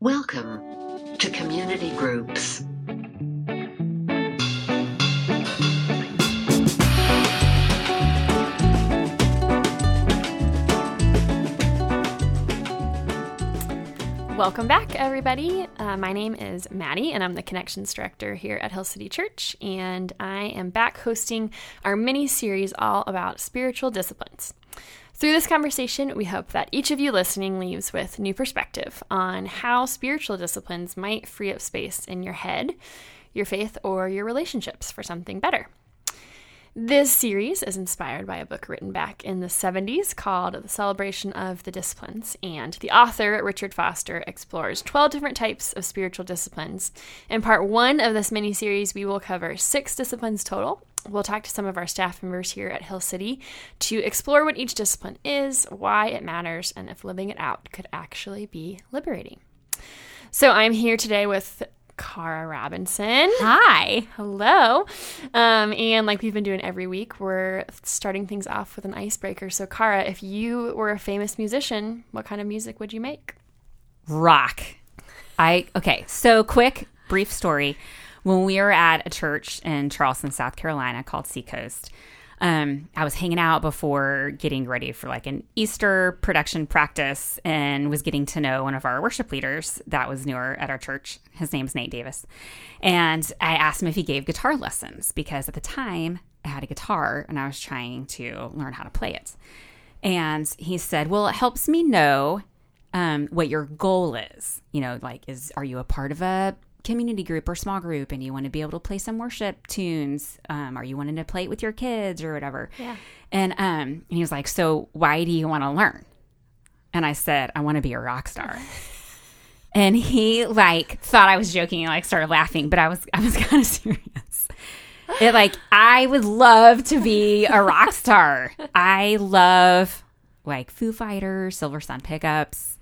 Welcome to Community Groups. Welcome back, everybody. My name is Maddie, and I'm the Connections Director here at Hill City Church, and I am back hosting our mini-series all about spiritual disciplines. Through this conversation, we hope that each of you listening leaves with new perspective on how spiritual disciplines might free up space in your head, your faith, or your relationships for something better. This series is inspired by a book written back in the 70s called The Celebration of the Disciplines, and the author, Richard Foster, explores 12 different types of spiritual disciplines. In part one of this mini-series, we will cover 6 disciplines total. We'll talk to some of our staff members here at Hill City to explore what each discipline is, why it matters, and if living it out could actually be liberating. So I'm here today with Kara Robinson. Hi. Hello. And like we've been doing every week, we're starting things off with an icebreaker. So Kara, if you were a famous musician, what kind of music would you make? Rock. Okay. So quick, brief story. When we were at a church in Charleston, South Carolina called Seacoast, I was hanging out before getting ready for like an Easter production practice and was getting to know one of our worship leaders that was newer at our church. His name's Nate Davis. And I asked him if he gave guitar lessons because at the time I had a guitar and I was trying to learn how to play it. And he said, well, it helps me know what your goal is. You know, like, are you a part of a community group or small group and you want to be able to play some worship tunes, or you wanted to play it with your kids or whatever. Yeah. And he was like, so why do you want to learn? And I said, I want to be a rock star. And he like thought I was joking and like started laughing, but I was kind of serious. It like, I would love to be a rock star. I love like Foo Fighters, Silver Sun pickups.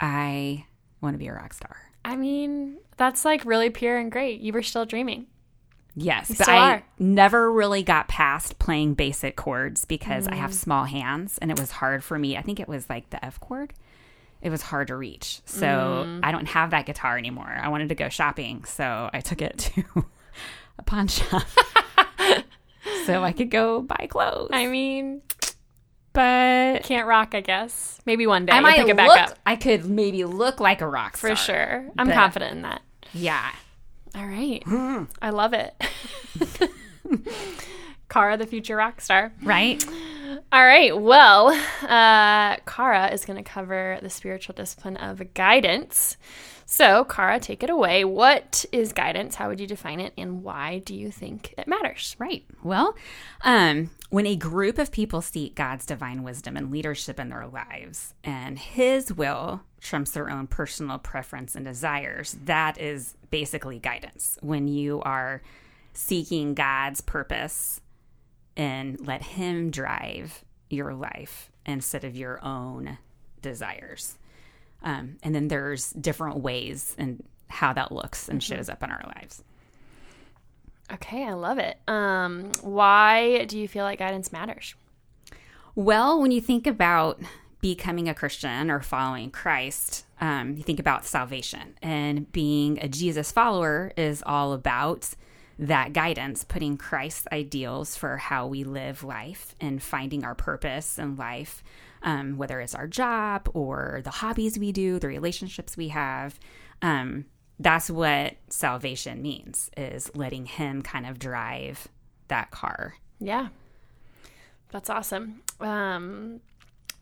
I want to be a rock star. I mean, that's like really pure and great. You were still dreaming. Yes, you but still are. I never really got past playing basic chords because I have small hands and it was hard for me. I think it was like the F chord. It was hard to reach. So I don't have that guitar anymore. I wanted to go shopping, so I took it to a pawn shop so I could go buy clothes. I mean, but can't rock, I guess. Maybe one day I might pick it back up. I could maybe look like a rock star. For sure. I'm confident in that. Yeah. All right. I love it. Kara, the future rock star. Right. All right. Well, Kara is going to cover the spiritual discipline of guidance. So, Kara, take it away. What is guidance? How would you define it? And why do you think it matters? Right. Well, when a group of people seek God's divine wisdom and leadership in their lives, and His will trumps their own personal preference and desires, that is basically guidance. When you are seeking God's purpose and let Him drive your life instead of your own desires. And then there's different ways and how that looks and shows up in our lives. Okay, I love it. Why do you feel like guidance matters? Well, when you think about becoming a Christian or following Christ, you think about salvation. And being a Jesus follower is all about that guidance, putting Christ's ideals for how we live life and finding our purpose in life, whether it's our job or the hobbies we do, the relationships we have. That's what salvation means, is letting Him kind of drive that car. Yeah. That's awesome.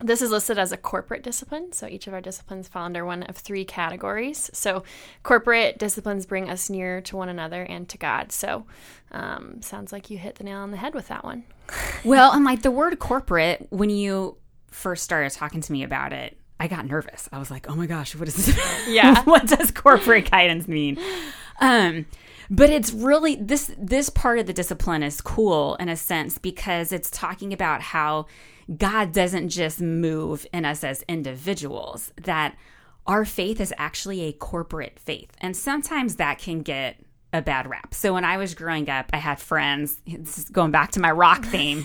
This is listed as a corporate discipline, so each of our disciplines fall under one of 3 categories. So corporate disciplines bring us nearer to one another and to God. So sounds like you hit the nail on the head with that one. Well, and like the word corporate, when you first started talking to me about it, I got nervous. I was like, oh my gosh, what is this? Yeah. What does corporate guidance mean? But it's really, this part of the discipline is cool in a sense because it's talking about how God doesn't just move in us as individuals, that our faith is actually a corporate faith. And sometimes that can get a bad rap. So when I was growing up, I had friends, this is going back to my rock theme,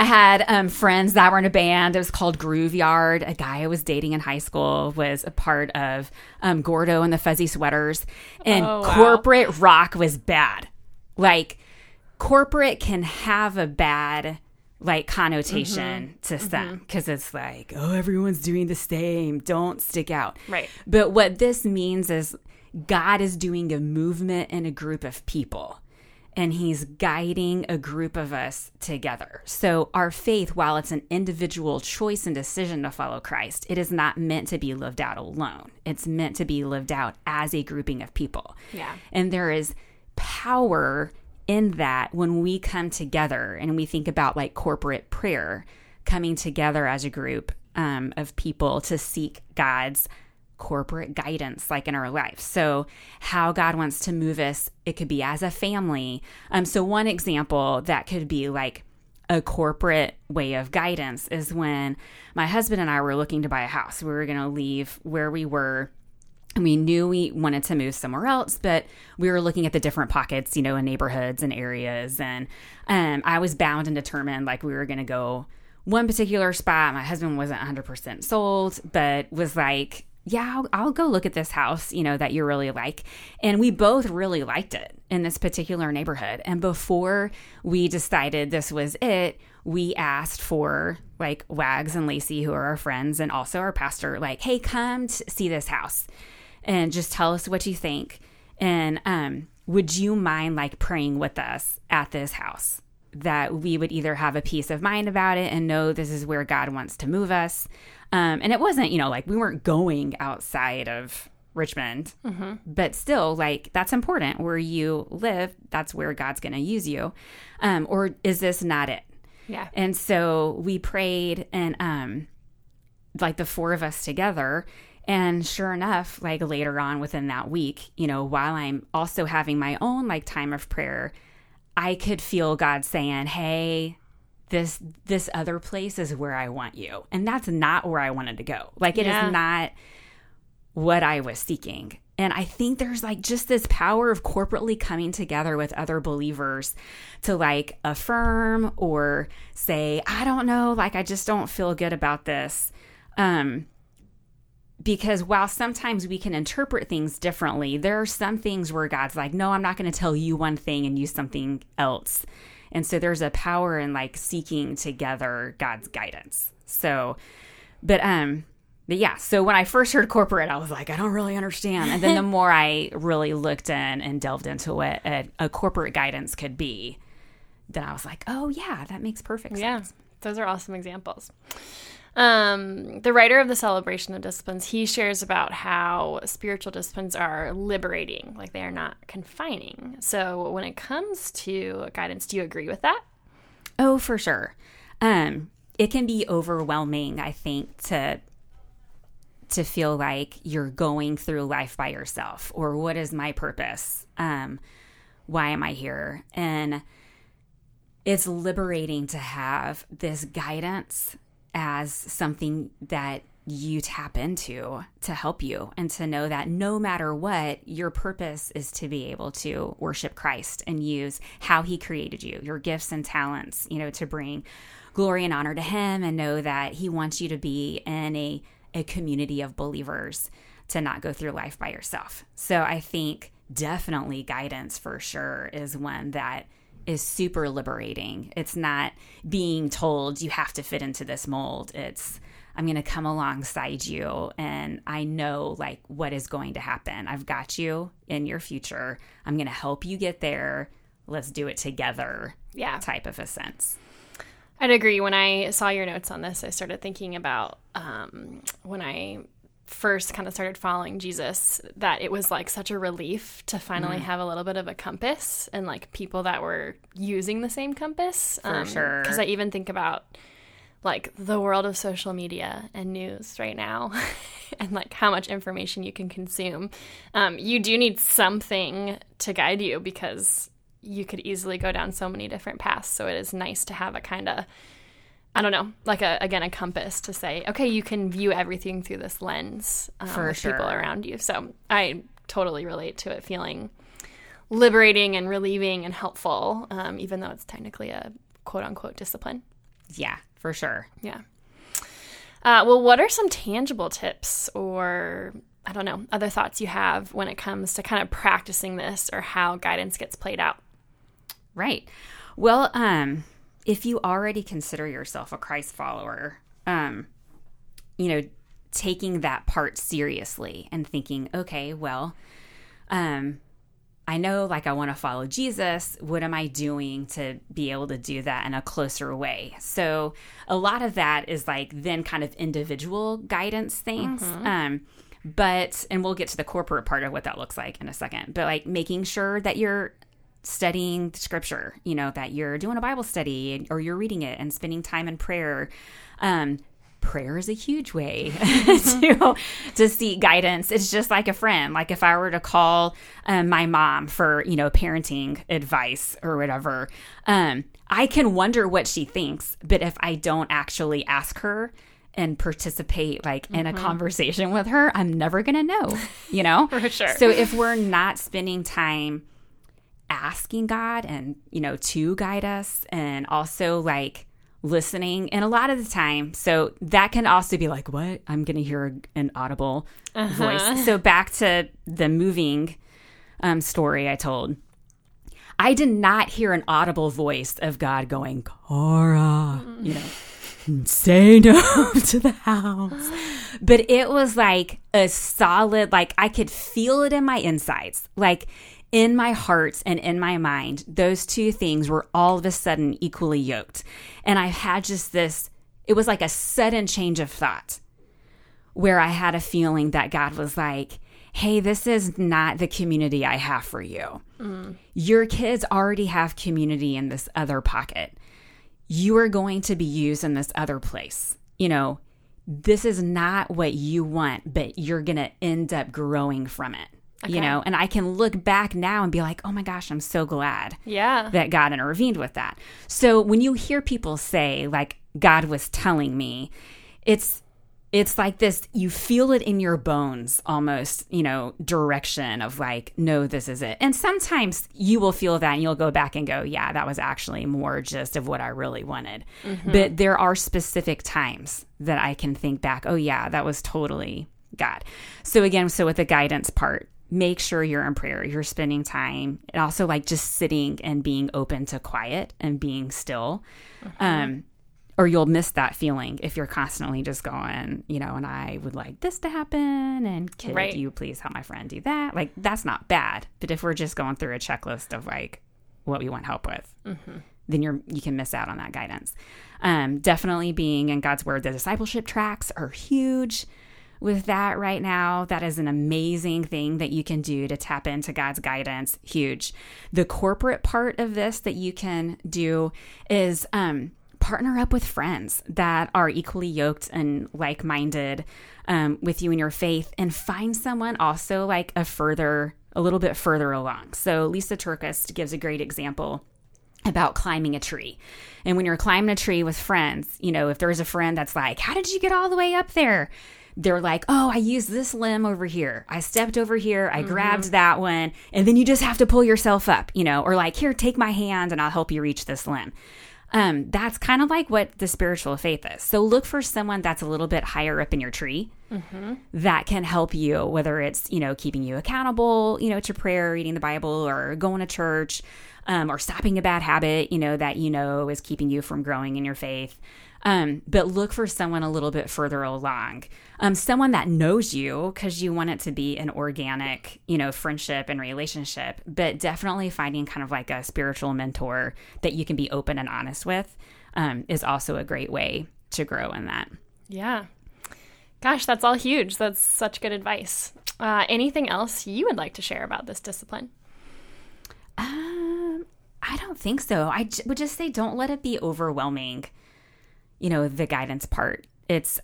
I had friends that were in a band. It was called Grooveyard. A guy I was dating in high school was a part of Gordo and the Fuzzy Sweaters. And corporate rock was bad. Like, corporate can have a bad, like, connotation to them because it's like, oh, everyone's doing the same. Don't stick out. Right. But what this means is God is doing a movement in a group of people. And he's guiding a group of us together. So our faith, while it's an individual choice and decision to follow Christ, it is not meant to be lived out alone. It's meant to be lived out as a grouping of people. Yeah. And there is power in that when we come together and we think about like corporate prayer, coming together as a group of people to seek God's corporate guidance, like in our life. So how God wants to move us, it could be as a family. So one example that could be like a corporate way of guidance is when my husband and I were looking to buy a house. We were going to leave where we were. We knew we wanted to move somewhere else, but we were looking at the different pockets, you know, in neighborhoods and areas. And I was bound and determined like we were going to go one particular spot. My husband wasn't 100% sold, but was like, yeah, I'll go look at this house, you know, that you really like. And we both really liked it in this particular neighborhood. And before we decided this was it, we asked for like Wags and Lacey, who are our friends, and also our pastor, like, hey, come see this house and just tell us what you think. And would you mind like praying with us at this house? That we would either have a peace of mind about it and know this is where God wants to move us. And it wasn't, you know, like we weren't going outside of Richmond, but still, like, that's important. Where you live, that's where God's going to use you. Or is this not it? Yeah. And so we prayed and like the four of us together. And sure enough, like later on within that week, you know, while I'm also having my own like time of prayer, I could feel God saying, hey, this other place is where I want you. And that's not where I wanted to go. Like, it is not what I was seeking. And I think there's like just this power of corporately coming together with other believers to like affirm or say, I don't know, like, I just don't feel good about this. Because while sometimes we can interpret things differently, there are some things where God's like, no, I'm not going to tell you one thing and you something else. And so there's a power in like seeking together God's guidance. So, but yeah, so when I first heard corporate, I was like, I don't really understand. And then the more I really looked in and delved into what a corporate guidance could be, then I was like, oh yeah, that makes perfect sense. Yeah, those are awesome examples. The writer of The Celebration of Disciplines, he shares about how spiritual disciplines are liberating, like they are not confining. So when it comes to guidance, do you agree with that? Oh, for sure. It can be overwhelming, I think, to feel like you're going through life by yourself, or what is my purpose? Why am I here? And it's liberating to have this guidance as something that you tap into to help you, and to know that no matter what, your purpose is to be able to worship Christ and use how he created you, your gifts and talents, you know, to bring glory and honor to him, and know that he wants you to be in a community of believers, to not go through life by yourself. So I think definitely guidance for sure is one that is super liberating. It's not being told you have to fit into this mold. It's, I'm going to come alongside you, and I know like what is going to happen. I've got you in your future. I'm going to help you get there. Let's do it together. Yeah. Type of a sense. I'd agree. When I saw your notes on this, I started thinking about when I first kind of started following Jesus, that it was like such a relief to finally have a little bit of a compass, and like people that were using the same compass. For sure. Because I even think about like the world of social media and news right now and like how much information you can consume. You do need something to guide you, because you could easily go down so many different paths. So it is nice to have a kind of, I don't know, like a compass to say, okay, you can view everything through this lens for sure. People around you. So I totally relate to it feeling liberating and relieving and helpful, even though it's technically a quote unquote discipline. Yeah, for sure. Yeah. Well, what are some tangible tips or, I don't know, other thoughts you have when it comes to kind of practicing this or how guidance gets played out? Right. Well, if you already consider yourself a Christ follower, you know, taking that part seriously and thinking, okay, well, I know, like, I want to follow Jesus. What am I doing to be able to do that in a closer way? So a lot of that is, like, then kind of individual guidance things. Mm-hmm. But, and we'll get to the corporate part of what that looks like in a second, but, like, making sure that you're studying the scripture, you know, that you're doing a Bible study or you're reading it and spending time in prayer. Prayer is a huge way to seek guidance. It's just like a friend. Like, if I were to call my mom for, you know, parenting advice or whatever, I can wonder what she thinks, but if I don't actually ask her and participate, like, in a conversation with her, I'm never going to know, you know? For sure. So if we're not spending time asking God and, you know, to guide us, and also, like, listening, and a lot of the time, so that can also be like, what? I'm going to hear an audible voice. So back to the moving story I told. I did not hear an audible voice of God going, Kara, you know, say no to the house. But it was like a solid, like, I could feel it in my insides, like, in my heart and in my mind, those two things were all of a sudden equally yoked. And I had just this, it was like a sudden change of thought where I had a feeling that God was like, hey, this is not the community I have for you. Mm. Your kids already have community in this other pocket. You are going to be used in this other place. You know, this is not what you want, but you're going to end up growing from it. Okay. You know, and I can look back now and be like, oh my gosh, I'm so glad that God intervened with that. So when you hear people say, like, God was telling me, it's like this, you feel it in your bones almost, you know, direction of like, no, this is it. And sometimes you will feel that and you'll go back and go, yeah, that was actually more just of what I really wanted. Mm-hmm. But there are specific times that I can think back, oh yeah, that was totally God. So again, so with the guidance part, make sure you're in prayer, you're spending time, and also, like, just sitting and being open to quiet and being still, or you'll miss that feeling if you're constantly just going, you know, and I would like this to happen, and could you please help my friend do that? Like, that's not bad, but if we're just going through a checklist of, like, what we want help with, then you can miss out on that guidance. Definitely being in God's Word. The discipleship tracks are huge. With that right now, that is an amazing thing that you can do to tap into God's guidance. Huge. The corporate part of this that you can do is partner up with friends that are equally yoked and like-minded with you in your faith, and find someone also, like, a little bit further along. So Lisa Turkest gives a great example about climbing a tree. And when you're climbing a tree with friends, you know, if there's a friend that's like, how did you get all the way up there? They're like, oh, I used this limb over here. I stepped over here. I grabbed that one. And then you just have to pull yourself up, you know, or like, here, take my hand and I'll help you reach this limb. That's kind of like what the spiritual faith is. So look for someone that's a little bit higher up in your tree that can help you, whether it's, you know, keeping you accountable, you know, to prayer, reading the Bible, or going to church, or stopping a bad habit, you know, that you know is keeping you from growing in your faith. But look for someone a little bit further along, someone that knows you, because you want it to be an organic, you know, friendship and relationship, but definitely finding kind of like a spiritual mentor that you can be open and honest with is also a great way to grow in that. Yeah. Gosh, that's all huge. That's such good advice. Anything else you would like to share about this discipline? I don't think so. I would just say, don't let it be overwhelming. You know, the guidance part, it's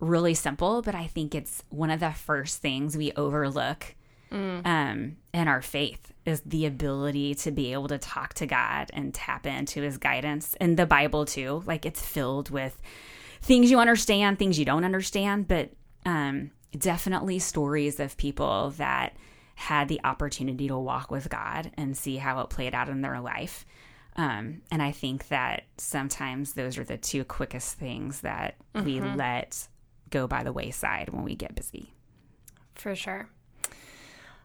really simple, but I think it's one of the first things we overlook in our faith is the ability to be able to talk to God and tap into his guidance. And the Bible too, like, it's filled with things you understand, things you don't understand, but definitely stories of people that had the opportunity to walk with God and see how it played out in their life. And I think that sometimes those are the two quickest things that mm-hmm. we let go by the wayside when we get busy. For sure.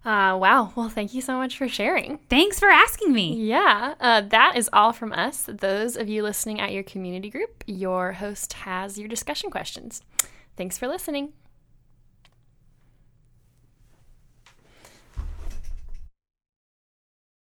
Wow. Well, thank you so much for sharing. Thanks for asking me. Yeah. That is all from us. Those of you listening at your community group, your host has your discussion questions. Thanks for listening.